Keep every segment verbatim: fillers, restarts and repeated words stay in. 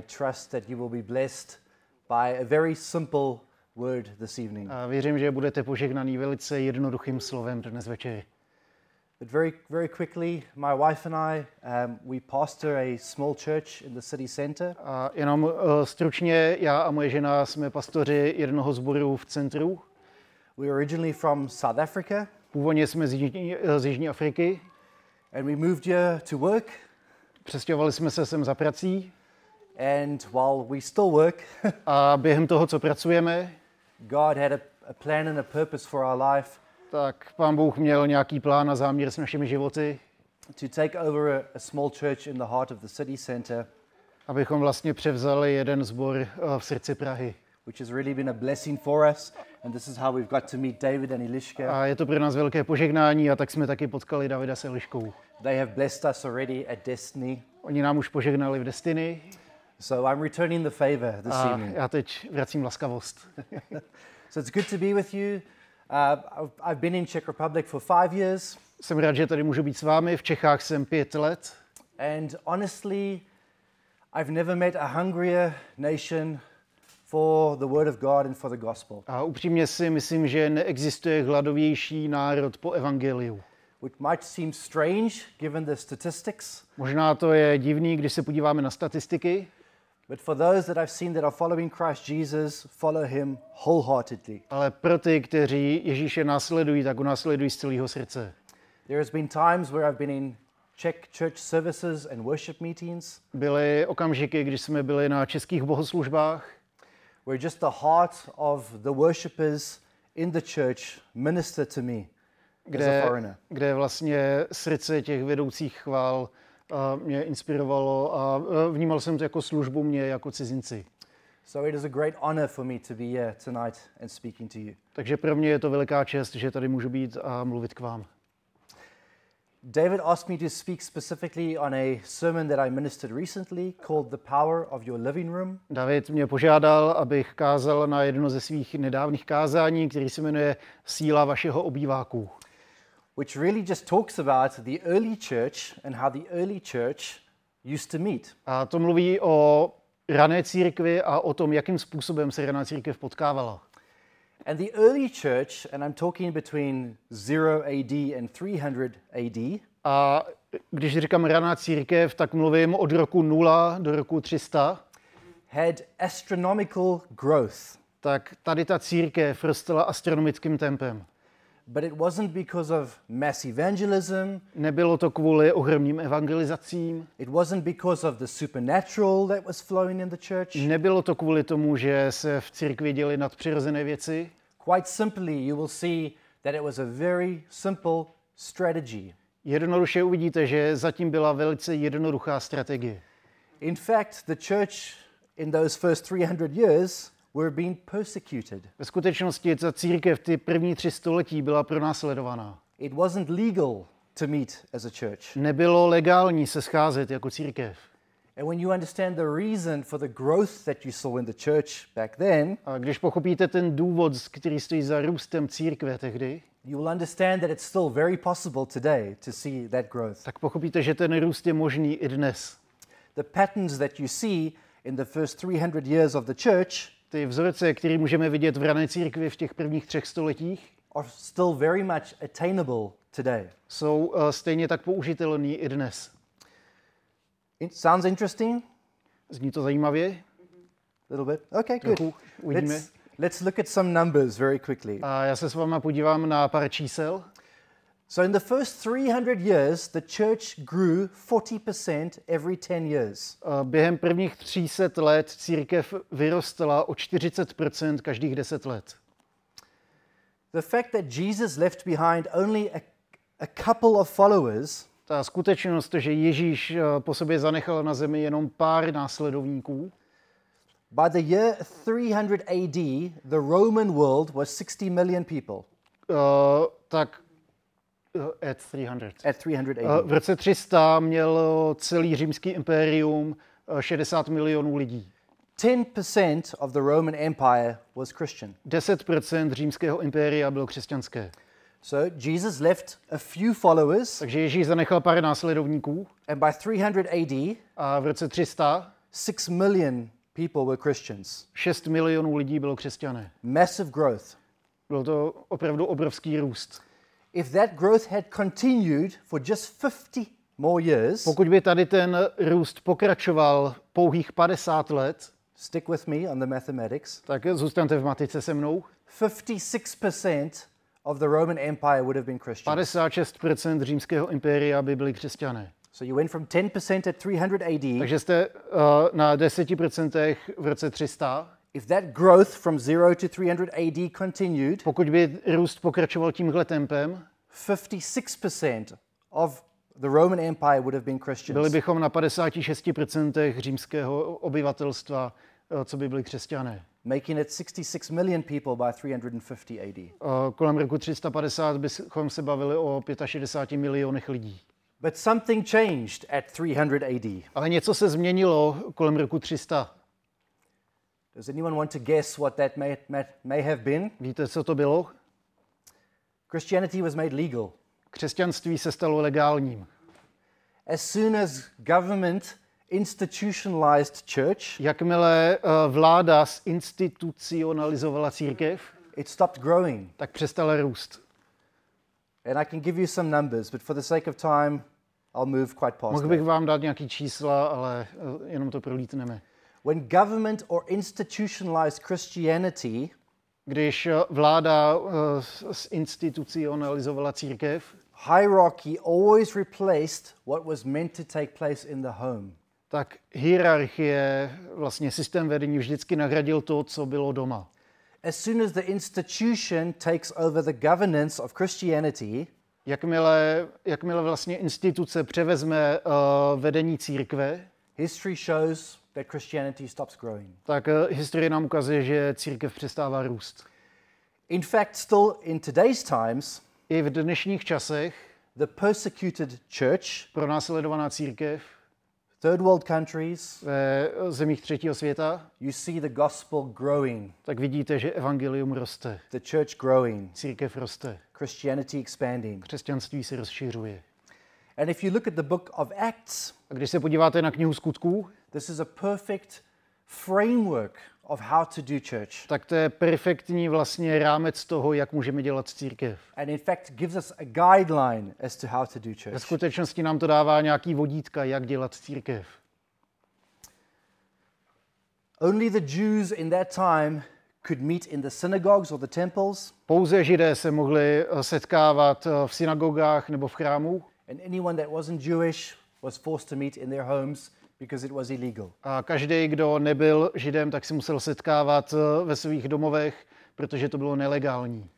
I trust that you will be blessed by a very simple word this evening. A věřím, že budete požehnaní velice jednoduchým slovem dnes večer. But very, very quickly, my wife and I, um, we pastor a small church in the city center. A jenom uh, stručně, já a moje žena jsme pastoři jednoho sboru v centru. We originally from South Africa. Původně jsme z Jižní, z Jižní Afriky. And we moved here to work. Přestěhovali jsme se sem za prací. And while we still work, a během toho, co pracujeme, God had a, a plan and a purpose for our life. Tak Pán Bůh měl nějaký plán a záměr s našimi životy. To take over a small church in the heart of the city center. Abychom vlastně převzali jeden sbor v srdci Prahy. Which has really been a blessing for us, and this is how we've got to meet David and Eliška. A je to pro nás velké požehnání a tak jsme taky potkali Davida s Eliškou. They have blessed us already at Destiny. Oni nám už požehnali v Destiny. So I'm returning the favor this a evening. Já teď vracím laskavost. So it's good to be with you. Uh, I've been in Czech Republic for five years. Jsem rád, že tady můžu být s vámi. V Čechách jsem pět let. And honestly, I've never met a hungrier nation for the word of God and for the gospel. A upřímně si myslím, že neexistuje hladovější národ po evangeliu. Which might seem strange given the statistics. Možná to je divný, když se podíváme na statistiky. But for those that I've seen that are following Christ Jesus, follow him wholeheartedly. Ale pro ty, kteří Ježíše následují, tak ho následují z celého srdce. There has been times where I've been in Czech church services and worship meetings. Byly okamžiky, když jsme byli na českých bohoslužbách. Where just the heart of the worshipers in the church minister to me as a foreigner. Kde vlastně srdce těch vedoucích chvál Uh, mě inspirovalo a uh, vnímal jsem to jako službu mě jako cizinci. So it is a great honor for me to be here tonight and speaking to you. Takže pro mě je to veliká čest, že tady můžu být a mluvit k vám. David asked me to speak specifically on a sermon that I ministered recently called The Power of Your Living Room. David mě požádal, abych kázal na jedno ze svých nedávných kázání, který se jmenuje Síla vašeho obýváku. Which really just talks about the early church and how the early church used to meet. A to mluví o rané církvi a o tom, jakým způsobem se raná církev potkávala. And the early church, and I'm talking between zero A D and three hundred A D. A když říkám raná církev, tak mluvím od roku nula do roku tři sta. Had astronomical growth. Tak tady ta církev rostla astronomickým tempem. But it wasn't because of mass evangelism. Nebylo to kvůli ohromným evangelizacím. It wasn't because of the supernatural that was flowing in the church. Nebylo to kvůli tomu, že se v církvi děly nadpřirozené věci. Quite simply, you will see that it was a very simple strategy. Jednoduše uvidíte, že zatím byla velice jednoduchá strategie. In fact, the church in those first three hundred years were being persecuted. Ve skutečnosti ta církev ty první tři století byla pronásledovaná. It wasn't legal to meet as a church. Nebylo legální se scházet jako církev. And when you understand the reason for the growth that you saw in the church back then, a když pochopíte ten důvod, který stojí za růstem církve tehdy, you will understand that it's still very possible today to see that growth. Tak pochopíte, že ten růst je možný i dnes. The patterns that you see in the first three hundred years of the church, ty vzorce, které můžeme vidět v rané církvi v těch prvních třech stoletích, are still very much attainable today. Jsou uh, stejně tak použitelný i dnes. It sounds interesting? Zní to zajímavě? A little bit. Okay, good. Uvidíme. Let's, let's look at some numbers very quickly. A já se s váma podívám na pár čísel. So in the first three hundred years, the church grew forty percent every ten years. Uh, během prvních tři sta let církev vyrostla o čtyřicet procent každých deset let. The fact that Jesus left behind only a, a couple of followers, ta skutečnost, že Ježíš po sobě zanechal na zemi jenom pár následovníků, by the year three hundred A D, the Roman world was sixty million people. Uh, tak At three hundred. At three hundred A D. V roce tři sta mělo celý římský impérium šedesát milionů lidí. ten percent of the Roman Empire was Christian. deset procent římského impéria bylo křesťanské. So Jesus left a few followers. Takže Ježíš zanechal pár následovníků. And by three hundred A D, a v roce tři sta, Six million people were Christians. šest milionů lidí bylo křesťané. Massive growth. Byl to opravdu obrovský růst. If that growth had continued for just fifty more years, pokud by tady ten růst pokračoval pouhých padesát let, stick with me on the mathematics. Tak zůstaňte v matice se mnou. fifty-six percent of the Roman Empire would have been Christians. padesát šest procent římského impéria by byli křesťané. So you went from ten percent at three hundred A D. Takže jste uh, na deset procent v roce tři sta. If that growth from zero to three hundred A D continued, pokud by růst pokračoval tímhle tempem, fifty-six percent of the Roman Empire would have been Christians. Byli bychom na padesát šest procent římského obyvatelstva, co by byli křesťané. Making it sixty-six million people by three hundred fifty A D. Uh, kolem roku tři sta padesát bychom se bavili o šedesáti pěti milionech lidí. But something changed at three hundred A D. Ale něco se změnilo kolem roku tři sta. Does anyone want to guess what that may, may, may have been? Víte, co to bylo? Christianity was made legal. Křesťanství se stalo legálním. As soon as government institutionalized church, jakmile uh, vláda zinstitucionalizovala církev, it stopped growing. Tak přestala růst. And I can give you some numbers, but for the sake of time, I'll move quite past. Mohl bych vám dát nějaký čísla, ale jenom to prolítneme. When government or institutionalized Christianity, když vláda uh, zinstitucionalizovala církev, hierarchy always replaced what was meant to take place in the home. Tak hierarchie, vlastně systém vedení vždycky nahradil to, co bylo doma. As soon as the institution takes over the governance of Christianity, jakmile, jakmile vlastně instituce převezme uh, vedení církve, history shows that Christianity stops growing. Tak uh, historie nám ukazuje, že církev přestává růst. In fact, still in today's times, i v dnešních časech, the persecuted church, pronásledovaná církev, third world countries, ve zemích třetího světa, you see the gospel growing. Tak vidíte, že evangelium roste. The church growing. Církev roste. Christianity expanding. Křesťanství se rozšiřuje. And if you look at the book of Acts, a když se podíváte na knihu skutků, this is a perfect framework of how to do church. Tak to je perfektní vlastně rámec toho, jak můžeme dělat církev. And in fact gives us a guideline as to how to do church. Ve skutečnosti nám to dává nějaký vodítka, jak dělat církev. Only the Jews in that time could meet in the synagogues or the temples. Pouze Židé se mohli setkávat v synagogách nebo v chrámu. And anyone that wasn't Jewish was forced to meet in their homes. Because it was illegal. A každý, kdo nebyl Židem, tak si musel setkávat ve svých domovech, protože to bylo nelegální.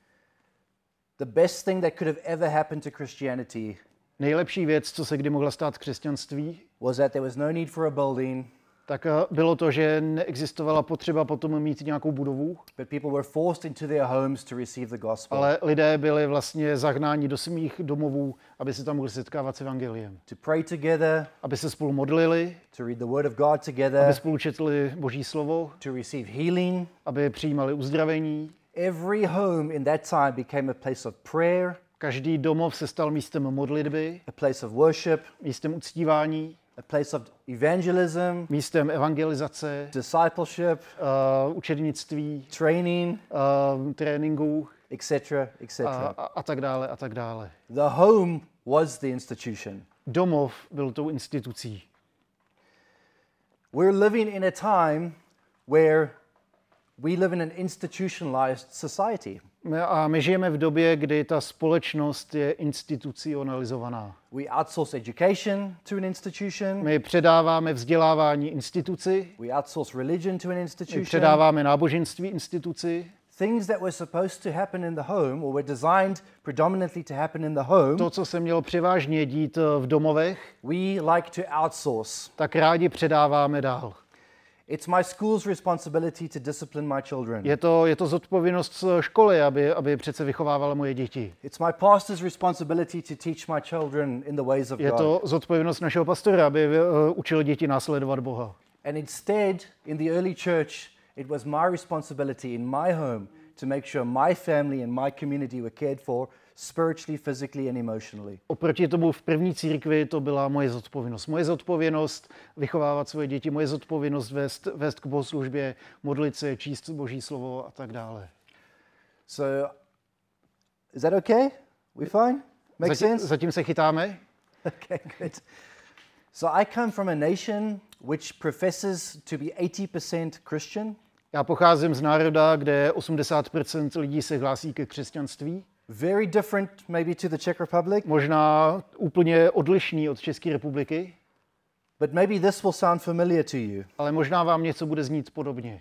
The best thing that could have ever happened to Christianity. Nejlepší věc, co se kdy mohla stát křesťanství, was that there was no need for a building. Tak bylo to, že neexistovala potřeba potom mít nějakou budovu. But people were forced into their homes to receive the gospel. Ale lidé byli vlastně zahnáni do svých domovů, aby se tam mohli setkávat s evangeliem. To pray together, aby se spolu modlili, to read the word of God together, aby spolu četli Boží slovo, to receive healing, aby přijímali uzdravení. Every home in that time became a place of prayer. Každý domov se stal místem modlitby, a place of worship, místem uctívání. A place of evangelism, místem evangelizace, discipleship, uh, učednictví, training, uh, tréninku, et cetera, et cetera. A, a, a tak dále, a tak dále. The home was the institution. Domov byl tou institucí. We're living in a time where we live in an institutionalized society. A my žijeme v době, kdy ta společnost je institucionalizovaná. We outsource education to an institution. My předáváme vzdělávání instituci. We outsource religion to an institution. My předáváme náboženství instituci. Things that were supposed to happen in the home or were designed predominantly to happen in the home. To, co se mělo převážně dít v domovech, we like to outsource. Tak rádi předáváme dál. It's my school's responsibility to discipline my children. Je to je to zodpovědnost školy, aby aby přece vychovávala moje děti. It's my pastor's responsibility to teach my children in the ways of God. Je to zodpovědnost našeho pastora, aby učil děti následovat Boha. And instead, in the early church, it was my responsibility in my home to make sure my family and my community were cared for spiritually, physically and emotionally. Oproti tomu v první církvi to byla moje zodpovědnost. Moje zodpovědnost vychovávat svoje děti, moje zodpovědnost vést, vést k bohoslužbě, modlit se, číst Boží slovo a tak dále. So, is that okay? We fine? Make zatím, sense? Zatím se chytáme? Okay, good. So I come from a nation which professes to be eighty percent Christian. Já pocházím z národa, kde osmdesát procent lidí se hlásí ke křesťanství. Very different maybe to the Czech Republic. Možná úplně odlišný od České republiky. But maybe this will sound familiar to you. Ale možná vám něco bude znít podobně.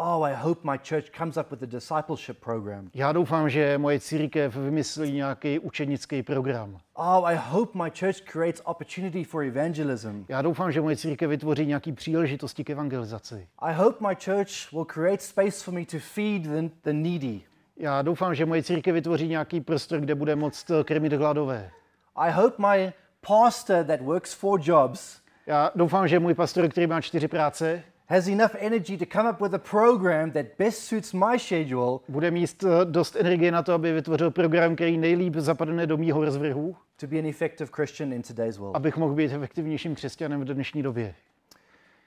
Oh, I hope my church comes up with a discipleship program. Já doufám, že moje církev vymyslí nějaký učednický program. Oh, I hope my church creates opportunity for evangelism. Já doufám, že moje církev vytvoří nějaký příležitosti k evangelizaci. I hope my church will create space for me to feed the, the needy. Já doufám, že moje církev vytvoří nějaký prostor, kde bude moct krmit hladové. I hope my pastor that works four jobs. Já doufám, že můj pastor, který má čtyři práce, has enough energy to come up with a program that best suits my schedule. Bude mít dost energie na to, aby vytvořil program, který nejlíp zapadne do mýho rozvrhu. To be an effective Christian in today's world. Abych mohl být efektivnějším křesťanem v dnešní době.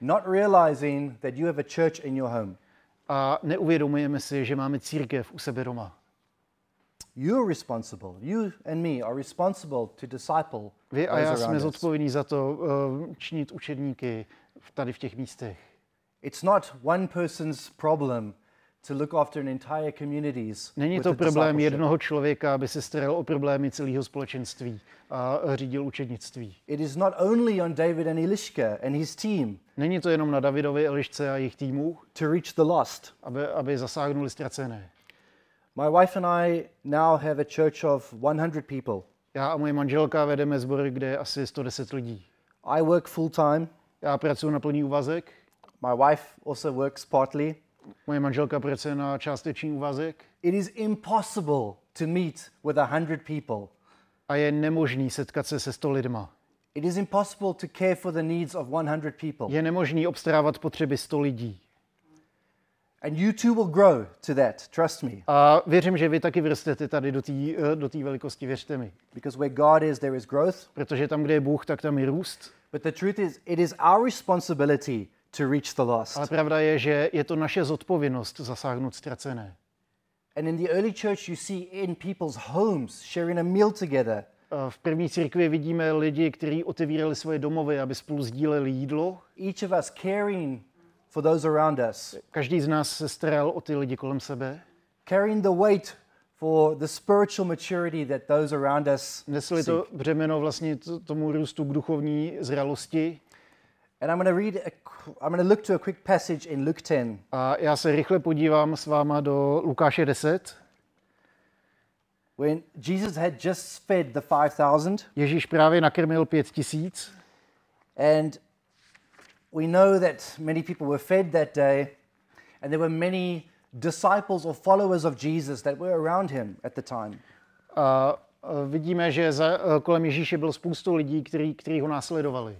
Not realizing that you have a church in your home. A neuvědomujeme si, že máme církev u sebe doma. You're responsible. You and me are responsible to disciple. Vy a já jsme zodpovědní za to uh, činit učedníky tady v těch místech. It's not one person's problem to look after an entire communities. Není to problém jednoho člověka, aby se staral o problémy celého společenství a řídil učednictví. It is not only on David and Eliška and his team. Není to jenom na Davidovi, Elišce a jejich týmu. To reach the lost. Aby aby zasáhnuli ztracené. My wife and I now have a church of one hundred people. Já a moje manželka vedeme sbor, kde je asi sto deset lidí. I work full time. Já pracuji na plný úvazek. My wife also works partly. Moje manželka pracuje na částečný úvazek. It is impossible to meet with one hundred people. A je nemožný setkat se se sto lidma. It is impossible to care for the needs of one hundred people. Je nemožný obstarávat potřeby sto lidí. And you too will grow to that, trust me. A věřím, že vy taky vyrostete tady do té do té velikosti, věřte mi. Because where God is, there is growth. Protože tam, kde je Bůh, tak tam je růst. But the truth is, it is our responsibility to reach the lost. Ale pravda je, že je to naše zodpovědnost zasáhnout ztracené. And in the early church you see in people's homes sharing a meal together. V první církvi vidíme lidi, kteří otevírali svoje domovy, aby spolu sdíleli jídlo. Each of us caring for those around us. Každý z nás se staral o ty lidi kolem sebe. Carrying the weight for the spiritual maturity that those around us. Nesli to břemeno vlastně tomu růstu k duchovní zralosti. And I'm going to read a, I'm going to look to a quick passage in Luke ten. A já se rychle podívám s váma do Lukáše deset. When Jesus had just fed the five thousand. Ježíš právě nakrmil pět tisíc. And we know that many people were fed that day and there were many disciples or followers of Jesus that were around him at the time. A vidíme, že za, kolem Ježíše bylo spoustu lidí, kteří kteří ho následovali.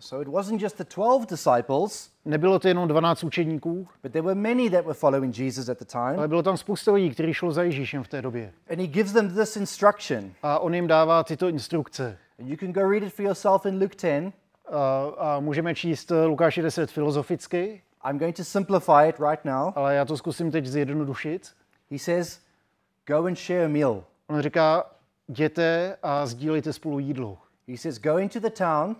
So it wasn't just the twelve disciples. Nebylo to jenom dvanáct učedníků. But there were many that were following Jesus at the time. Ale bylo tam spousta lidí, kteří šli za Ježíšem v té době. And he gives them this instruction. A on jim dává tyto instrukce. And you can go read it for yourself in Luke ten. A, a můžeme číst Lukáši deset filozoficky. I'm going to simplify it right now. Ale já to zkusím teď zjednodušit. He says, go and share a meal. On říká, jděte a sdílejte spolu jídlo. He says, go into the town.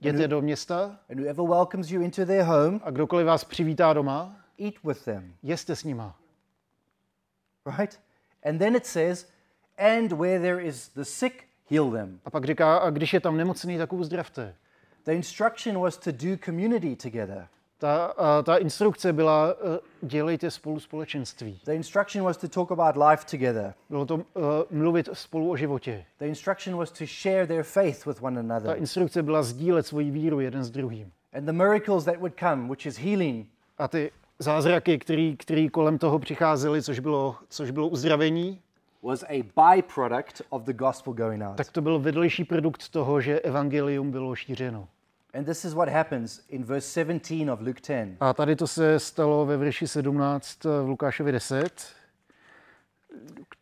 Jděte do města and whoever welcomes you into their home, a kdokoliv vás přivítá doma, eat with them. Jeste s nima. Right? And then it says, and where there is the sick, heal them. A pak říká, a když je tam nemocný, tak uzdravte. The instruction was to do community together. Ta, uh, ta instrukce byla uh, dělejte spolu společenství. The instruction was to talk about life together. Bylo to uh, mluvit spolu o životě. The instruction was to share their faith with one another. Ta instrukce byla sdílet svoji víru jeden s druhým. And the miracles that would come, which is healing. A ty zázraky, který, který kolem toho přicházely, což bylo, což bylo uzdravení, was a byproduct of the gospel going out. Tak to byl vedlejší produkt toho, že evangelium bylo šířeno. And this is what happens in verse seventeen of Luke ten. A tady to se stalo ve verši sedmnáct v Lukášovi deset. Luke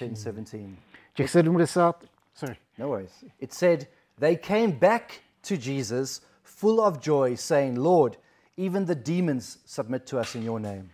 ten seventeen. Těch sedmdesát. Sorry. No worries. It said they came back to Jesus full of joy saying, Lord, even the demons submit to us in your name.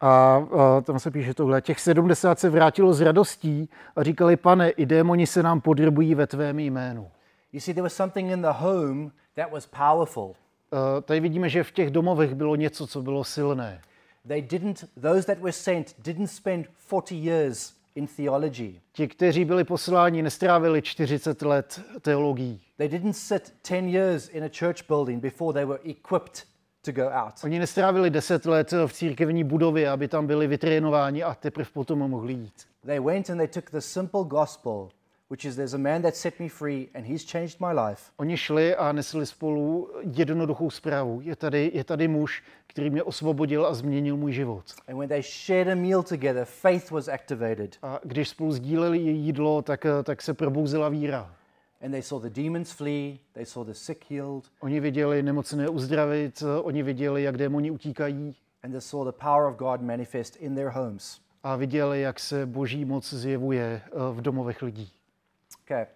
A, a tam se píše tohle. Těch sedmdesát se vrátilo s radostí a říkali, pane, i démoni se nám podrbují ve tvém jménu. You see, there was something in the home that was powerful. Uh, tady vidíme, že v těch domovech bylo něco, co bylo silné. They didn't, those that were sent didn't spend forty years in theology. Ti, kteří byli posláni, nestrávili čtyřicet let teologií. They didn't sit ten years in a church building before they were equipped to go out. Oni nestrávili deset let v církevní budově, aby tam byli vytrénováni a teprve potom mohli jít. They went and they took the simple gospel, which is there's a man that set me free and he's changed my life. Oni šli a nesli spolu jednoduchou zprávu. Je tady, je tady muž, který mě osvobodil a změnil můj život. And when they shared a meal together, faith was activated. A když spolu sdíleli jídlo, tak, tak se probouzila víra. And they saw the demons flee, they saw the sick healed. Oni viděli nemocné uzdravit, oni viděli, jak démoni utíkají. And they saw the power of God manifest in their homes. A viděli, jak se Boží moc zjevuje v domovech lidí. Okay.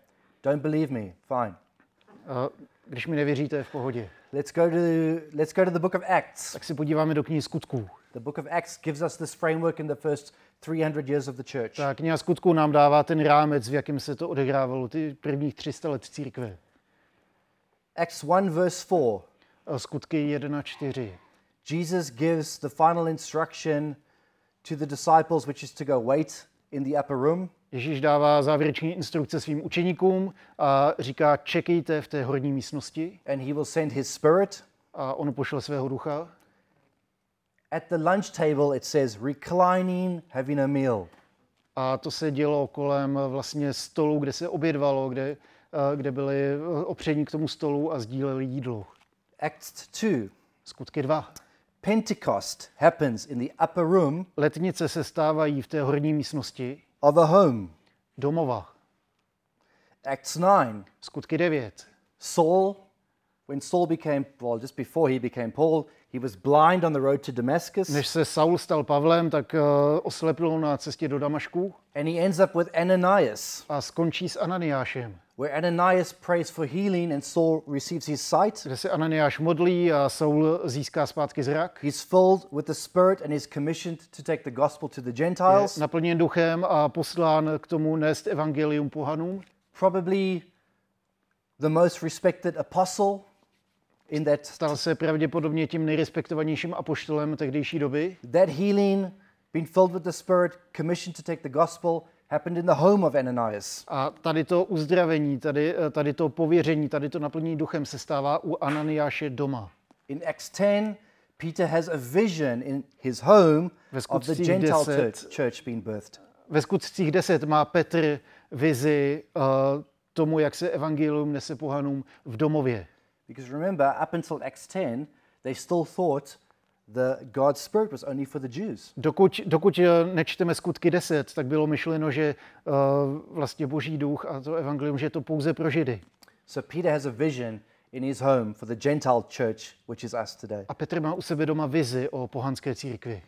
Don't believe me. Fine. Uh, když mi nevěříte, v pohodě. Let's go to let's go to the book of Acts. Tak se podíváme do knihy Skutků. The book of Acts gives us this framework in the first three hundred years of the church. Ta kniha Skutků nám dává ten rámec, v jakém se to odehrávalo ty prvních tři sta let církve. Acts one verse four. Uh, Skutky jedna čtyři. Jesus gives the final instruction to the disciples which is to go wait in the upper room. Ježíš dává závěrečné instrukce svým učeníkům a říká, čekejte v té horní místnosti. And he will send his spirit. A on pošle svého ducha. At the lunch table it says, reclining, having a meal. A to se dělo kolem vlastně stolu, kde se obědvalo, kde, kde byli opření k tomu stolu a sdíleli jídlo. Acts two. Skutky dva. Pentecost happens in the upper room. Letnice se stávají v té horní místnosti. Of a home. Domova. Acts nine. Skutky nine. Saul, when Saul became, well, just before he became Paul, he was blind on the road to Damascus. Než se Saul stal Pavlem, tak uh, oslepl na cestě do Damašku. And he ends up with Ananias. A skončí s Ananiášem. Where Ananias prays for healing and Saul receives his sight. Kde se Ananiáš modlí a Saul získá zpátky zrak. He's filled with the Spirit and is commissioned to take the gospel to the Gentiles. Je naplněn duchem a poslán k tomu nést evangelium pohanům. Probably the most respected apostle in that. Stal se pravděpodobně tím nejrespektovanějším apoštolem tehdejší doby. That healing, being filled with the Spirit, commissioned to take the gospel, happened in the home of Ananias. A tady to uzdravení, tady, tady to pověření, tady to naplnění duchem se stává u Ananiáše doma. In Acts ten, Peter has a vision in his home of the Gentile church, church being birthed. Ve Skutcích deset má Petr vizi uh, tomu, jak se evangelium nese pohanům v domově. Because remember, up until Acts ten, they still thought the God's Spirit was only for the Jews. Dokud, dokud nečteme Skutky deset, tak bylo myšleno, že uh, vlastně Boží duch a to evangelium, že je to pouze pro Židy. So Peter has a vision in his home for the Gentile church, which is us today. A Petr má u sebe doma vizi o pohanské církvi.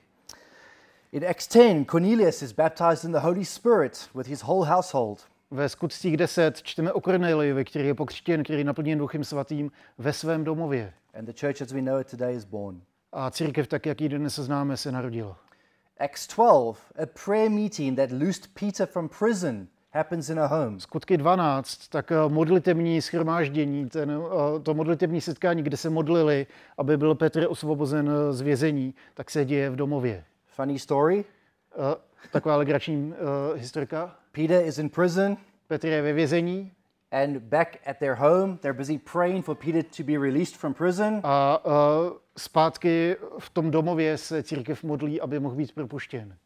In Acts ten, Cornelius is baptized in the Holy Spirit with his whole household. Ve Skutcích deset čteme o Korneliovi, který je pokřtěn, který je naplněn Duchem svatým ve svém domově. And the church as we know it today is born. A církev, tak jak ji dnes známe, se narodila. Acts twelve, a prayer meeting that loosed Peter from prison happens in a home. Skutky dvanáct, tak modlitební shromáždění, ten, to modlitební setkání, kde se modlili, aby byl Petr osvobozen z vězení, tak se děje v domově. Funny story. Uh, taková legrační uh, historka. Peter is in prison. Petr je ve vězení. And back at their home, they're busy praying for Peter to be released from prison. A uh, zpátky v tom domově se církev modlí, aby mohl být propuštěn.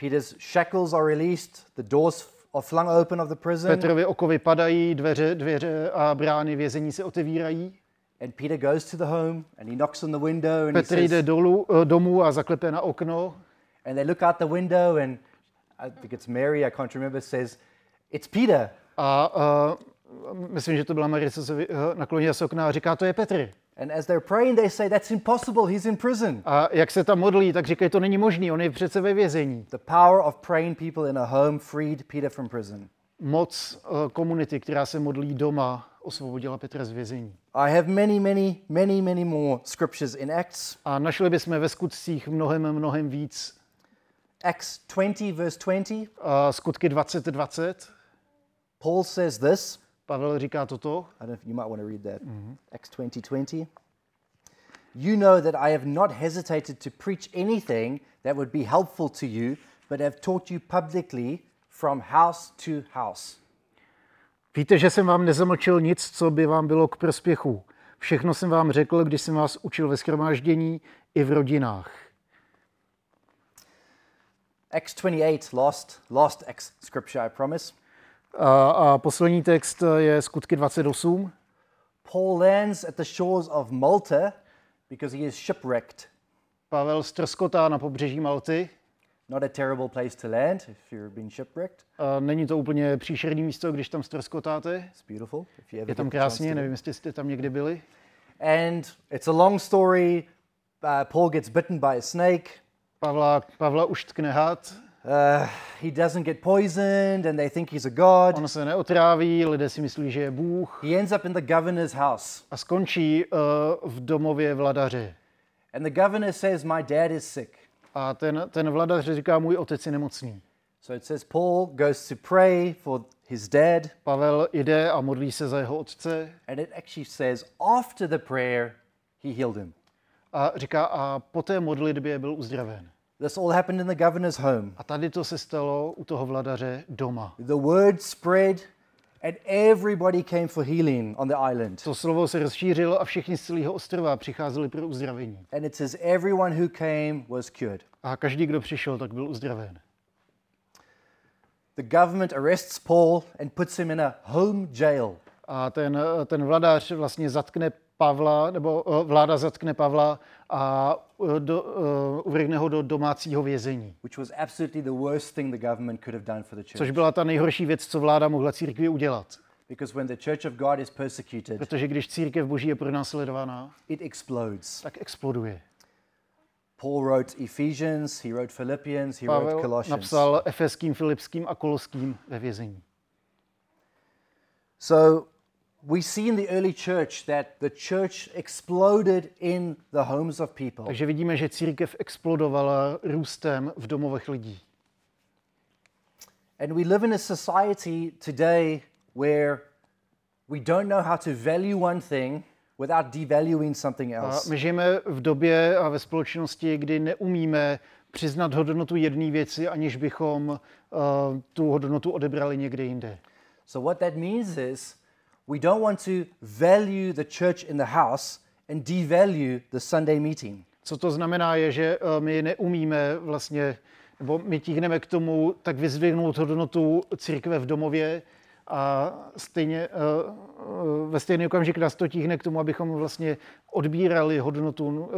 Peter's shackles are released, the doors are flung open of the prison. Petrovy okovy padají, dveře, dveře a brány vězení se otevírají. And Peter goes to the home and he knocks on the window and Petr he says. Jde dolů, domů a zaklepe na okno. And they look out the window and I think it's Mary, I can't remember, says it's Peter. A uh, myslím, že to byla Marie, co se nakloní z okna a říká, to je Petr. And as they're praying, they say that's impossible. He's in prison. A jak se tam modlí, tak říkají, to není možný, on je přece ve vězení. The power of praying people in a home freed Peter from prison. Moc uh, komunity, která se modlí doma, osvobodila Petra z vězení. I have many, many, many, many more scriptures in Acts. A našli bychom ve skutcích mnohem, mnohem víc. Acts dvacet, verse dvacet. A skutky dvacet dvacet. Paul says this. Pavel říká toto. I don't know if you might want to read that. Mm-hmm. Acts dvacet dvacet. You know that I have not hesitated to preach anything that would be helpful to you, but have taught you publicly from house to house. Víte, že jsem vám nezamlčil nic, co by vám bylo k prospěchu. Všechno jsem vám řekl, když jsem vás učil ve shromáždění i v rodinách. Acts dvacet osm, last, last Acts scripture, I promise. A, a poslední text je skutky dvacet osm. Paul lands at the shores of Malta because he is shipwrecked. Pavel stroskotá na pobřeží Malty. Not a terrible place to land if you've been shipwrecked. Uh, není to úplně příšerné místo, když tam ztroskotáte. It's beautiful. If you ever je tam krásně, nevím, jestli jste tam někdy byli. And it's a long story. Uh, Paul gets bitten by a snake. Pavla, Pavla už tkne had. Uh, he doesn't get poisoned and they think he's a god. On se neotráví, lidé si myslí, že je bůh. He ends up in the governor's house. A skončí uh, v domově vladaře. And the governor says, my dad is sick. A ten, ten vladař říká, můj otec je nemocný. So it says Paul goes to pray for his dad. Pavel jde a modlí se za jeho otce. And it actually says after the prayer he healed him. A říká, a po té modlitbě byl uzdraven. This all happened in the governor's home. A tady to se stalo u toho vladaře doma. The word spread and everybody came for healing on the island. To slovo se rozšířilo a všichni z celého ostrova přicházeli pro uzdravení. And it says everyone who came was cured. A každý, kdo přišel, tak byl uzdraven. The government arrests Paul and puts him in a home jail. A ten ten vladař vlastně zatkne Pavla, nebo vláda zatkne Pavla a do, uh, uvrhne ho do domácího vězení. Which was absolutely the worst thing the government could have done for the church. Což byla ta nejhorší věc, co vláda mohla církvi udělat. Because when the church of God is persecuted. Protože když církev Boží je pronásledovaná, it explodes. Tak exploduje. Paul wrote Ephesians, he wrote Philippians, he Pavel wrote Colossians. Napsal Efeským, Filipským a Koloským ve vězení. So we see in the early church that the church exploded in the homes of people. Takže vidíme, že církev explodovala růstem v domovech lidí. And we live in a society today where we don't know how to value one thing without devaluing something else. A my žijeme v době a ve společnosti, kdy neumíme přiznat hodnotu jedné věci, aniž bychom uh, tu hodnotu odebrali někde jinde. So what that means is we don't want to value the church in the house and devalue the Sunday meeting. Co to znamená je, že my neumíme vlastně, nebo my tíhneme k tomu tak vyzdvihnout hodnotu církve v domově a stejně, ve stejný okamžik nás to tíhne k tomu, abychom vlastně odbírali hodnotu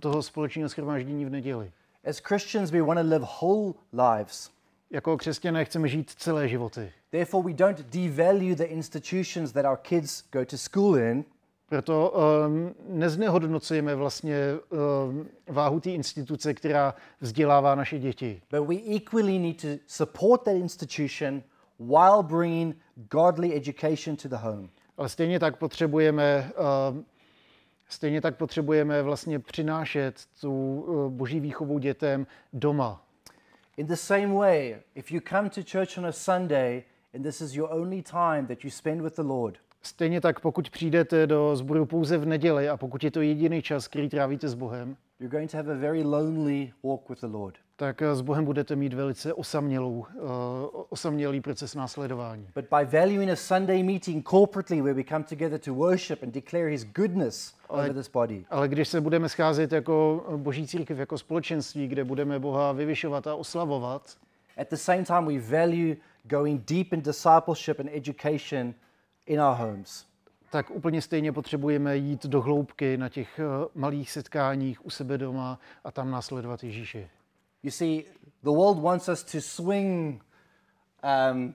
toho společného shromáždění v neděli. As Christians we want to live whole lives. Jako křesťané chceme žít celé životy. Therefore we don't devalue the institutions that our kids go to school in. Proto um, neznehodnocujeme vlastně um, váhu té instituce, která vzdělává naše děti. But we equally need to support that institution while bringing godly education to the home. Ale stejně tak potřebujeme um, stejně tak potřebujeme vlastně přinášet tu uh, boží výchovu dětem doma. In the same way, if you come to church on a Sunday and this is your only time that you spend with the Lord. Stejně tak, pokud přijdete do sboru pouze v neděli a pokud je to jediný čas, který trávíte s Bohem, you're going to have a very lonely walk with the Lord. Tak s Bohem budete mít velice osamělou, uh, osamělý proces následování. But by valuing a Sunday meeting corporately where we come together to worship and declare his goodness ale, over this body. Ale když se budeme scházet jako Boží církev, jako společenství, kde budeme Boha vyvyšovat a oslavovat, at the same time we value going deep in discipleship and education in our homes. Tak úplně stejně potřebujeme jít do hloubky na těch malých setkáních u sebe doma a tam následovat Ježíše. You see, the world wants us to swing um,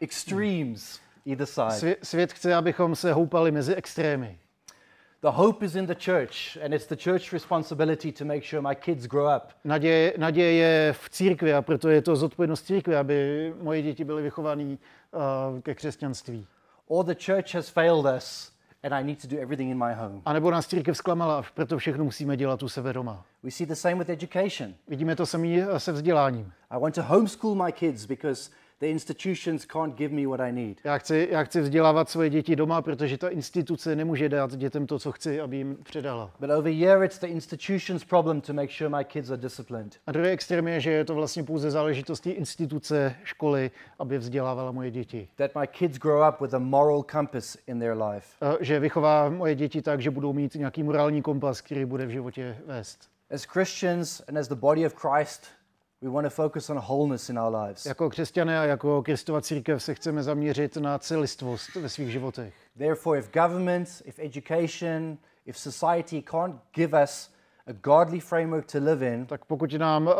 extremes either side. Svět chce, abychom se houpali mezi extrémy. The hope is in the church, and it's the church's responsibility to make sure my kids grow up. Naděje, naděje je v církvi, a proto je to zodpovědnost církve, aby moje děti byly vychovány uh, ke křesťanství. Or the church has failed us, and I need to do everything in my home. A nebo nás církev zklamala, a proto všechno musíme dělat u sebe doma. We see the same with education. Vidíme to samé se vzděláním. I want to homeschool my kids because the institutions can't give me what I need. Já chci, já chci vzdělávat svoje děti doma, protože ta instituce nemůže dát dětem to, co chci, aby jim předala. But over here it's the institution's problem to make sure my kids are disciplined. A druhý extrém je, že je to vlastně pouze záležitostí instituce, školy, aby vzdělávala moje děti. That my kids grow up with a moral compass in their life. A že vychová moje děti tak, že budou mít nějaký morální kompas, který bude v životě vést. As Christians and as the body of Christ, we want to focus on wholeness in our lives. Jako křesťané a jako Kristova církev se chceme zaměřit na celistvost ve svých životech. Therefore, if government, if education, if society can't give us a godly framework to live in, tak pokud nám uh,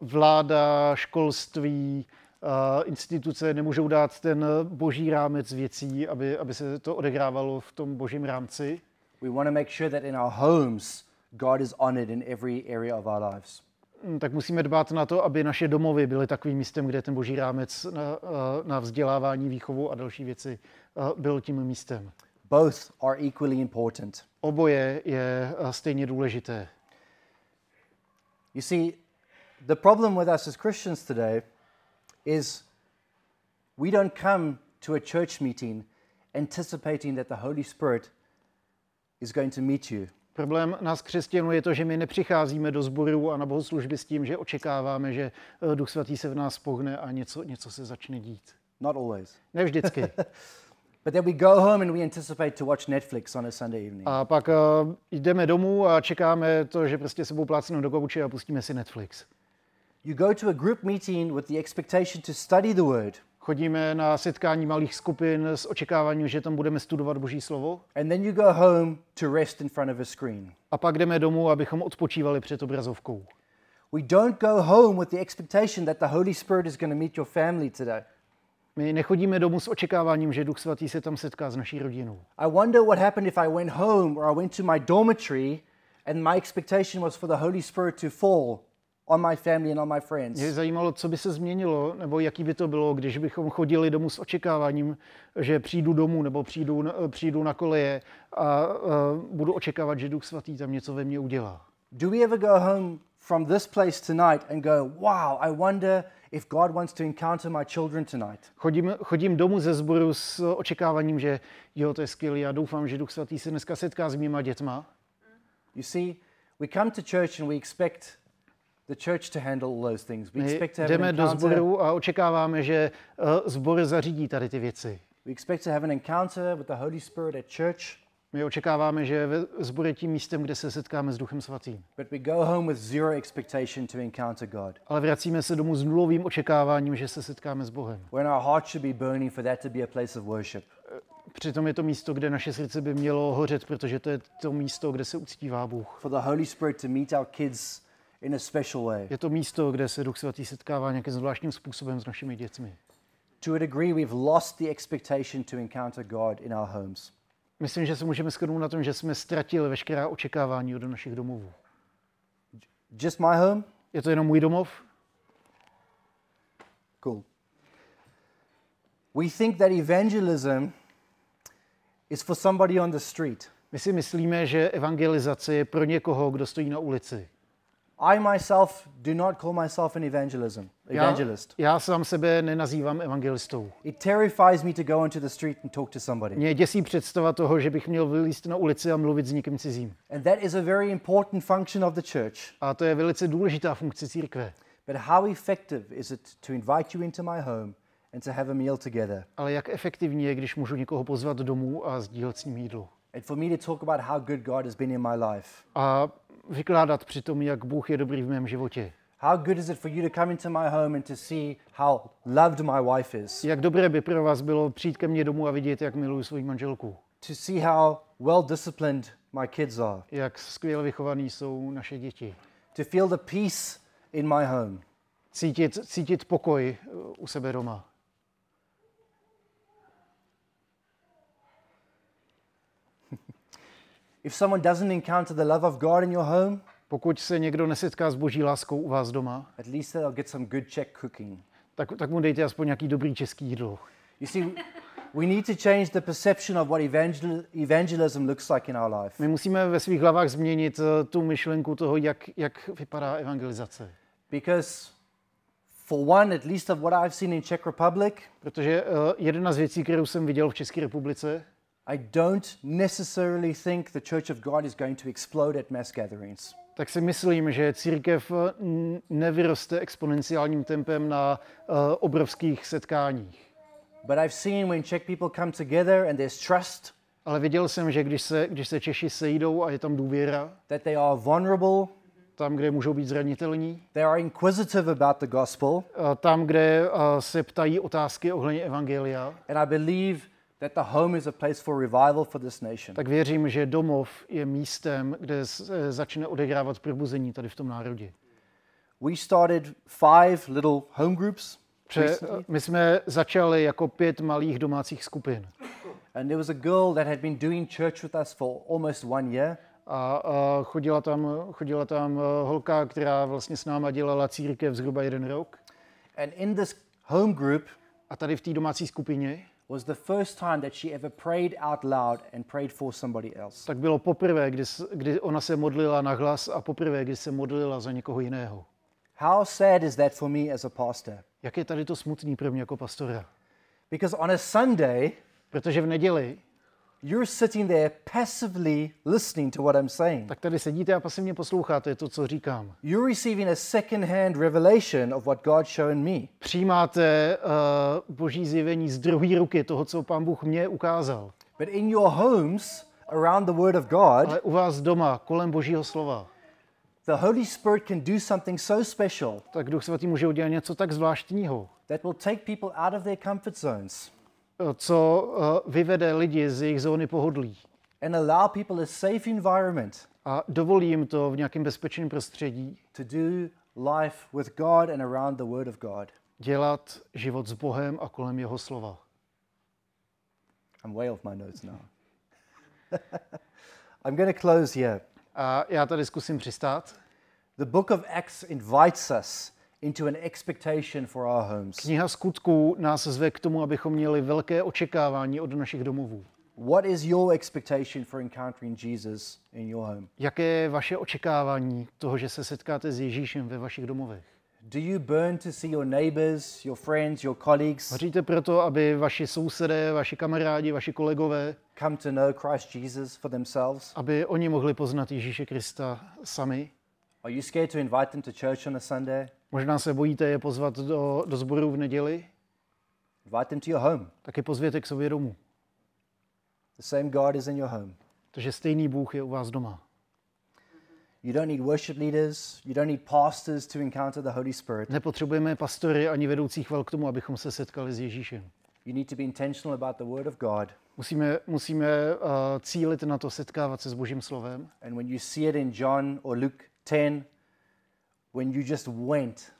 vláda, školství, uh, instituce nemůžou dát ten boží rámec věcí, aby aby se to odehrávalo v tom božím rámci, we want to make sure that in our homes God is honored in every area of our lives. Tak musíme dbát na to, aby naše domovy byly takovým místem, kde ten boží rámec na, na vzdělávání, výchovu a další věci byl tím místem. Both are equally important. Oboje je stejně důležité. You see, the problem with us as Christians today is we don't come to a church meeting anticipating that the Holy Spirit is going to meet you. Problém nás křesťanů je to, že my nepřicházíme do sborů a na bohoslužby s tím, že očekáváme, že Duch svatý se v nás pohne a něco něco se začne dít. Not always. Ne vždycky. But then we go home and we anticipate to watch Netflix on a Sunday evening. A pak uh, jdeme domů a čekáme to, že prostě sebou plácnou do kouče a pustíme si Netflix. You go to a group meeting with the expectation to study the word. Chodíme na setkání malých skupin s očekáváním, že tam budeme studovat Boží slovo. And then you go home to rest in front of a screen. A pak jdeme domů, abychom odpočívali před obrazovkou. We don't go home with the expectation that the Holy Spirit is going to meet your family today. My nechodíme domů s očekáváním, že Duch svatý se tam setká s naší rodinou. I wonder what happened if I went home or I went to my dormitory and my expectation was for the Holy Spirit to fall on my family and on my friends. Mě zajímalo, co by se změnilo, nebo jaký by to bylo, když bychom chodili domů s očekáváním, že přijdu domů nebo přijdu, přijdu na koleje a uh, budu očekávat, že Duch svatý tam něco ve mně udělá. Do we ever go home from this place tonight and go, wow, I wonder if God wants to encounter my children tonight? Chodím, chodím domů ze sboru s očekáváním, že jo, to je skvělý, já doufám, že Duch svatý se dneska setká s mýma dětma. You see, we come to church and we expect the church to handle all those things. We expect to have an encounter. Jdeme do sboru a očekáváme, že sbor zařídí tady ty věci. We expect to have an encounter with the Holy Spirit at church. My očekáváme, že sbor je tím místem, kde se setkáme s Duchem svatým. But we go home with zero expectation to encounter God. Ale vracíme se domů s nulovým očekáváním, že se setkáme s Bohem. When our heart should be burning for that to be a place of worship. Přitom je to místo, kde naše srdce by mělo hořet, protože to je to místo, kde se uctívá Bůh. For the Holy Spirit to meet our kids in a special way. Je to místo, kde se Duch svatý setkává nějakým zvláštním způsobem s našimi dětmi. To a degree we've lost the expectation to encounter God in our homes. Myslím, že se můžeme shodnout na tom, že jsme ztratili veškerá očekávání od našich domovů. Just my home? Je to jenom můj domov? Cool. We think that evangelism is for somebody on the street. My si myslíme, že evangelizace je pro někoho, kdo stojí na ulici. I myself do not call myself an evangelism, evangelist. Já, já sám sebe nenazývám evangelistou. It terrifies me to go onto the street and talk to somebody. Mě děsí představa toho, že bych měl vylízt na ulici a mluvit s někým cizím. And that is a very important function of the church. A to je velice důležitá funkce církve. But how effective is it to invite you into my home and to have a meal together? Ale jak efektivní je, když můžu někoho pozvat domů a sdílet s ním jídlo? And for me to talk about how good God has been in my life. A vykládat při tom, jak Bůh je dobrý v mém životě. How good is it for you to come into my home and to see how loved my wife is? Jak dobré by pro vás bylo přijít ke mně domů a vidět, jak miluji svou manželku. To see how well disciplined my kids are. Jak skvěle vychovaní jsou naše děti. To feel the peace in my home. Cítit cítit pokoj u sebe doma. If someone doesn't encounter the love of God in your home, pokud se někdo nesetká s boží láskou u vás doma, at least they'll get some good Czech cooking. Tak, tak mu dejte aspoň nějaký dobrý český jídlo. You see, we need to change the perception of what evangel- evangelism looks like in our life. My musíme ve svých hlavách změnit tu myšlenku toho, jak, jak vypadá evangelizace. Because for one, at least of what I've seen in Czech Republic, protože uh, jedna z věcí, kterou jsem viděl v České republice, I don't necessarily think the Church of God is going to explode at mass gatherings. Tak si myslím, že církev nevyroste exponenciálním tempem na uh, obrovských setkáních. But I've seen when Czech people come together and there's trust. Ale viděl jsem, že když se když se Češi sejdou a je tam důvěra, that they are vulnerable. Tam, kde můžou být zranitelní. They are inquisitive about the gospel. Tam, kde uh, se ptají otázky ohledně evangelia. And I believe that the home is a place for revival for this nation. Tak věřím, že domov je místem, kde se začne odehrávat probuzení tady v tom národě. We started five little home groups. Pře- my jsme začali jako pět malých domácích skupin. And there was a girl that had been doing church with us for almost one year. A uh, chodila tam, chodila tam uh, holka, která vlastně s náma dělala církev zhruba jeden rok. And in this home group, a tady v té domácí skupině, was the first time that she ever prayed out loud and prayed for somebody else. Tak bylo poprvé, kdy, kdy ona se modlila nahlas a poprvé, kdy se modlila za někoho jiného. How sad is that for me as a pastor? Jak je tady to smutný pro mě jako pastora? Because on a Sunday, protože v neděli, you're sitting there passively listening to what I'm saying. Tak tady sedíte a pasivně posloucháte to, co říkám. You're receiving a second-hand revelation of what God's shown me. Přijímáte uh, boží zjevení z druhé ruky toho, co Pán Bůh mě ukázal. But in your homes around the word of God, ale u vás doma kolem božího slova, the Holy Spirit can do something so special. Tak Duch Svatý může udělat něco tak zvláštního. That will take people out of their comfort zones. Co uh, vyvede lidi z jejich zóny pohodlí. And allow people a safe environment. A dovolí jim to v nějakém bezpečném prostředí. To do life with God and around the word of God. Dělat život s Bohem a kolem jeho slova. I'm way off my notes now. I'm going to close here. A já tady zkusím přistát. The book of Acts invites us into an expectation for our homes. Kniha Skutků nás zve k tomu, abychom měli velké očekávání od našich domovů. What is your expectation for encountering Jesus in your home? Jaké je vaše očekávání toho, že se setkáte s Ježíšem ve vašich domovech? Do you burn to see your neighbors, your friends, your colleagues? Hoříte proto, aby vaši sousedé, vaši kamarádi, vaši kolegové come to know Christ Jesus for themselves? Aby oni mohli poznat Ježíše Krista sami? Are you scared to invite them to church on a Sunday? Možná se bojíte je pozvat do, do sboru v neděli. Invite them to your home. Tak je pozvěte k sobě domů. The same God is in your home. Takže stejný Bůh je u vás doma. You don't need worship leaders, you don't need pastors to encounter the Holy Spirit. Nepotřebujeme pastory ani vedoucí chval k tomu, abychom se setkali s Ježíšem. You need to be intentional about the word of God. Musíme musíme uh, cílit na to setkávat se s Božím slovem. And when you see it in John or Luke ten, when you just went,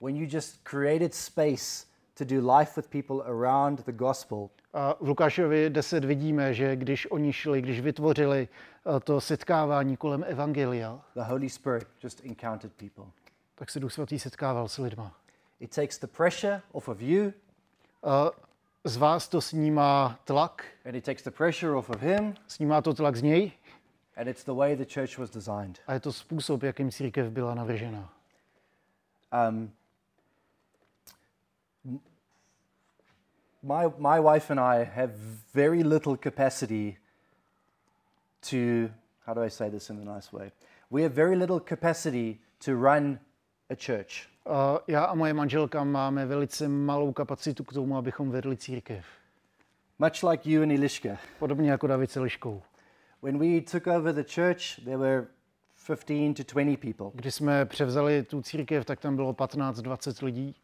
when you just created space to do life with people around the gospel. A v Lukášovi deset vidíme, že když oni šli, když vytvořili to setkávání kolem evangelia, the Holy Spirit just encountered people. Tak se Duch Svatý setkával s lidma. It takes the pressure off of you. A z vás to snímá tlak. And it takes the pressure off of him. Snímá to tlak z něj. And it's the way the church was designed. A je to způsob, jakým církev byla navržena. Um, my my wife and I have very little capacity to, how do I say this in a nice way? We have very little capacity to run a church. Uh, já a moje manželka máme velice malou kapacitu k tomu, abychom vedli církev. Much like you and Eliška. Podobně jako David s Eliškou. When we took over the church, there were fifteen to twenty people. Když jsme převzali tu církev, tak tam bylo patnáct dvacet lidí.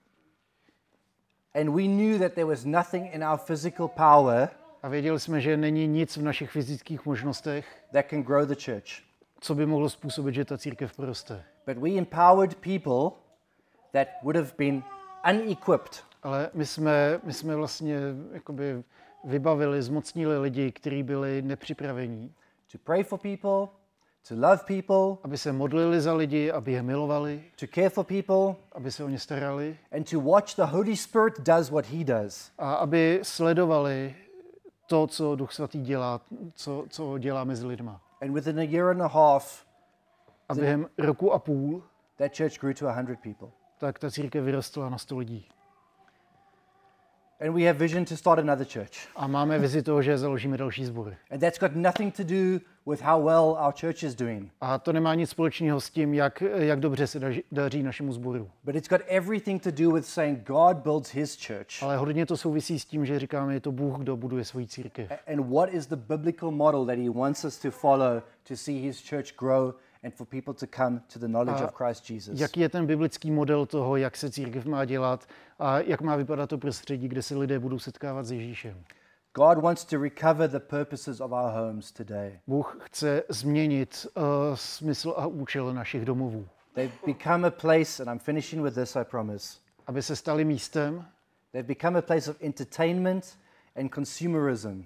And we knew that there was nothing in our physical power. A věděli jsme, že není nic v našich fyzických možnostech, that can grow the church. Co by mohlo způsobit, že ta církev poroste. But we empowered people that would have been unequipped. Ale my jsme my jsme vlastně jakoby vybavili, zmocnili lidi, kteří byli nepřipravení. to pray for people, to love people, aby se modlili za lidi, aby je milovali, to care for people, aby se o ně starali, and to watch the Holy Spirit does what he does. A aby sledovali to, co Duch Svatý dělá, co co dělá mezi lidma. And within a year and a half, a během roku a půl, that church grew to one hundred people. Tak ta církev vyrostla na sto lidí. And we have vision to start another church. A máme vizi toho, že založíme další sbory. And that's got nothing to do with how well our church is doing. A to nemá nic společného s tím, jak jak dobře se daří, daří našemu sboru. But it's got everything to do with saying God builds his church. Ale hodně to souvisí s tím, že říkáme, je to Bůh, kdo buduje svou církev. And what is the biblical model that he wants us to follow to see his church grow and for people to come to the knowledge a of Christ Jesus. Jaký je ten biblický model toho, jak se církev má dělat a jak má vypadat to prostředí, kde se lidé budou setkávat s Ježíšem? God wants to recover the purposes of our homes today. Bůh chce změnit uh, smysl a účel našich domovů. They've become a place, and I'm finishing with this, I promise. Aby se staly místem. They've become a place of entertainment and consumerism. Uh,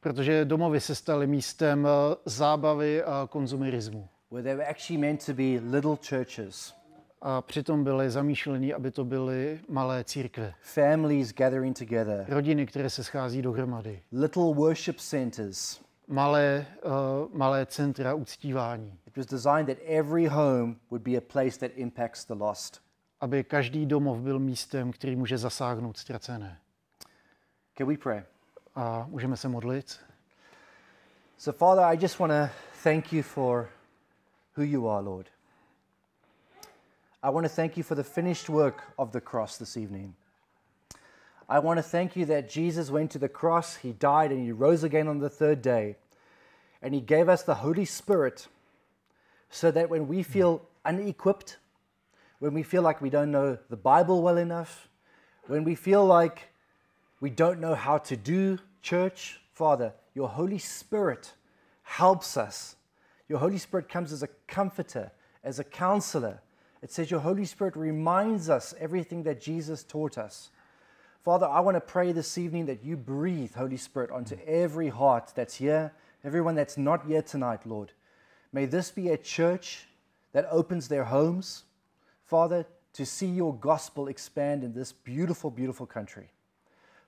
Protože domovy se staly místem zábavy a konzumerismu. A přitom byly zamýšleny, aby to byly malé církve. Rodiny, které se schází dohromady. Malé, uh, malé centra uctívání. Aby každý domov byl místem, který může zasáhnout ztracené. Can we pray? A můžeme se modlit. So Father, I just want to thank you for who you are, Lord. I want to thank you for the finished work of the cross this evening. I want to thank you that Jesus went to the cross, he died and he rose again on the third day. And he gave us the Holy Spirit so that when we feel unequipped, when we feel like we don't know the Bible well enough, when we feel like we don't know how to do church. Father, your Holy Spirit helps us. Your Holy Spirit comes as a comforter, as a counselor. It says your Holy Spirit reminds us everything that Jesus taught us. Father, I want to pray this evening that you breathe, Holy Spirit, onto every heart that's here, everyone that's not here tonight, Lord. May this be a church that opens their homes, Father, to see your gospel expand in this beautiful, beautiful country.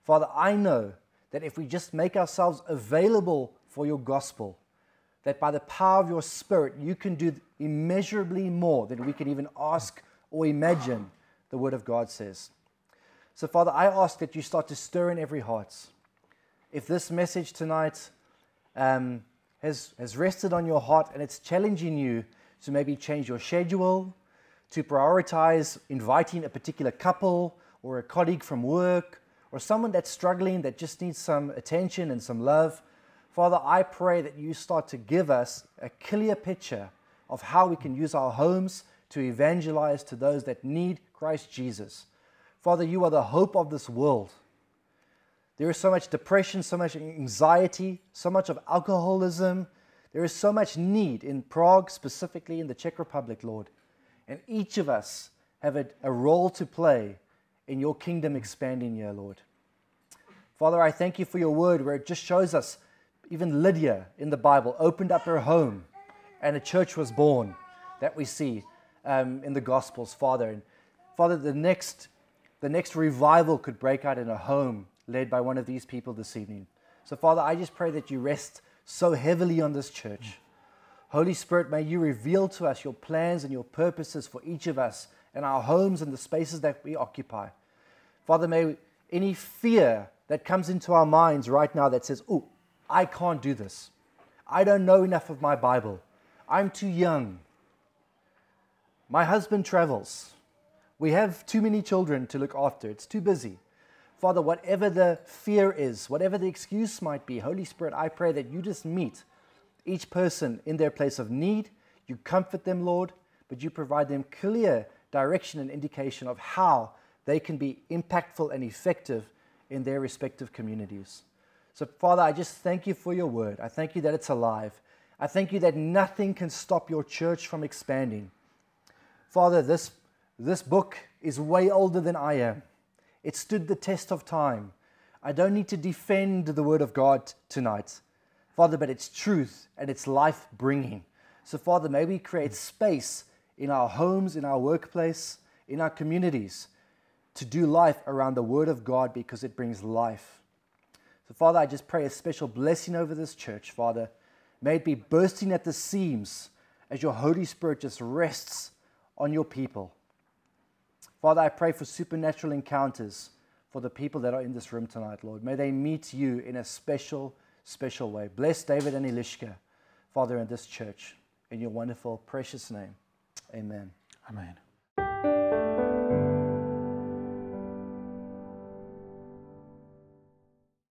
Father, I know that if we just make ourselves available for your gospel, that by the power of your Spirit, you can do immeasurably more than we can even ask or imagine, the Word of God says. So, Father, I ask that you start to stir in every heart. If this message tonight um, has, has rested on your heart and it's challenging you to maybe change your schedule, to prioritize inviting a particular couple or a colleague from work, or someone that's struggling that just needs some attention and some love, Father, I pray that you start to give us a clear picture of how we can use our homes to evangelize to those that need Christ Jesus. Father, you are the hope of this world. There is so much depression, so much anxiety, so much of alcoholism. There is so much need in Prague, specifically in the Czech Republic, Lord. And each of us have a, a role to play in your kingdom expanding here, Lord. Father, I thank you for your word where it just shows us even Lydia in the Bible opened up her home and a church was born that we see um, in the Gospels, Father. And Father, the next, the next revival could break out in a home led by one of these people this evening. So, Father, I just pray that you rest so heavily on this church. Holy Spirit, may you reveal to us your plans and your purposes for each of us and our homes and the spaces that we occupy. Father, may any fear that comes into our minds right now that says, oh, I can't do this. I don't know enough of my Bible. I'm too young. My husband travels. We have too many children to look after. It's too busy. Father, whatever the fear is, whatever the excuse might be, Holy Spirit, I pray that you just meet each person in their place of need. You comfort them, Lord, but you provide them clear direction and indication of how they can be impactful and effective in their respective communities. So, Father, I just thank you for your word. I thank you that it's alive. I thank you that nothing can stop your church from expanding. Father, this, this book is way older than I am. It stood the test of time. I don't need to defend the word of God tonight. Father, but it's truth and it's life-bringing. So, Father, may we create space in our homes, in our workplace, in our communities, to do life around the Word of God because it brings life. So, Father, I just pray a special blessing over this church, Father. May it be bursting at the seams as your Holy Spirit just rests on your people. Father, I pray for supernatural encounters for the people that are in this room tonight, Lord. May they meet you in a special, special way. Bless David and Elishka, Father, in this church. In your wonderful, precious name, amen. Amen.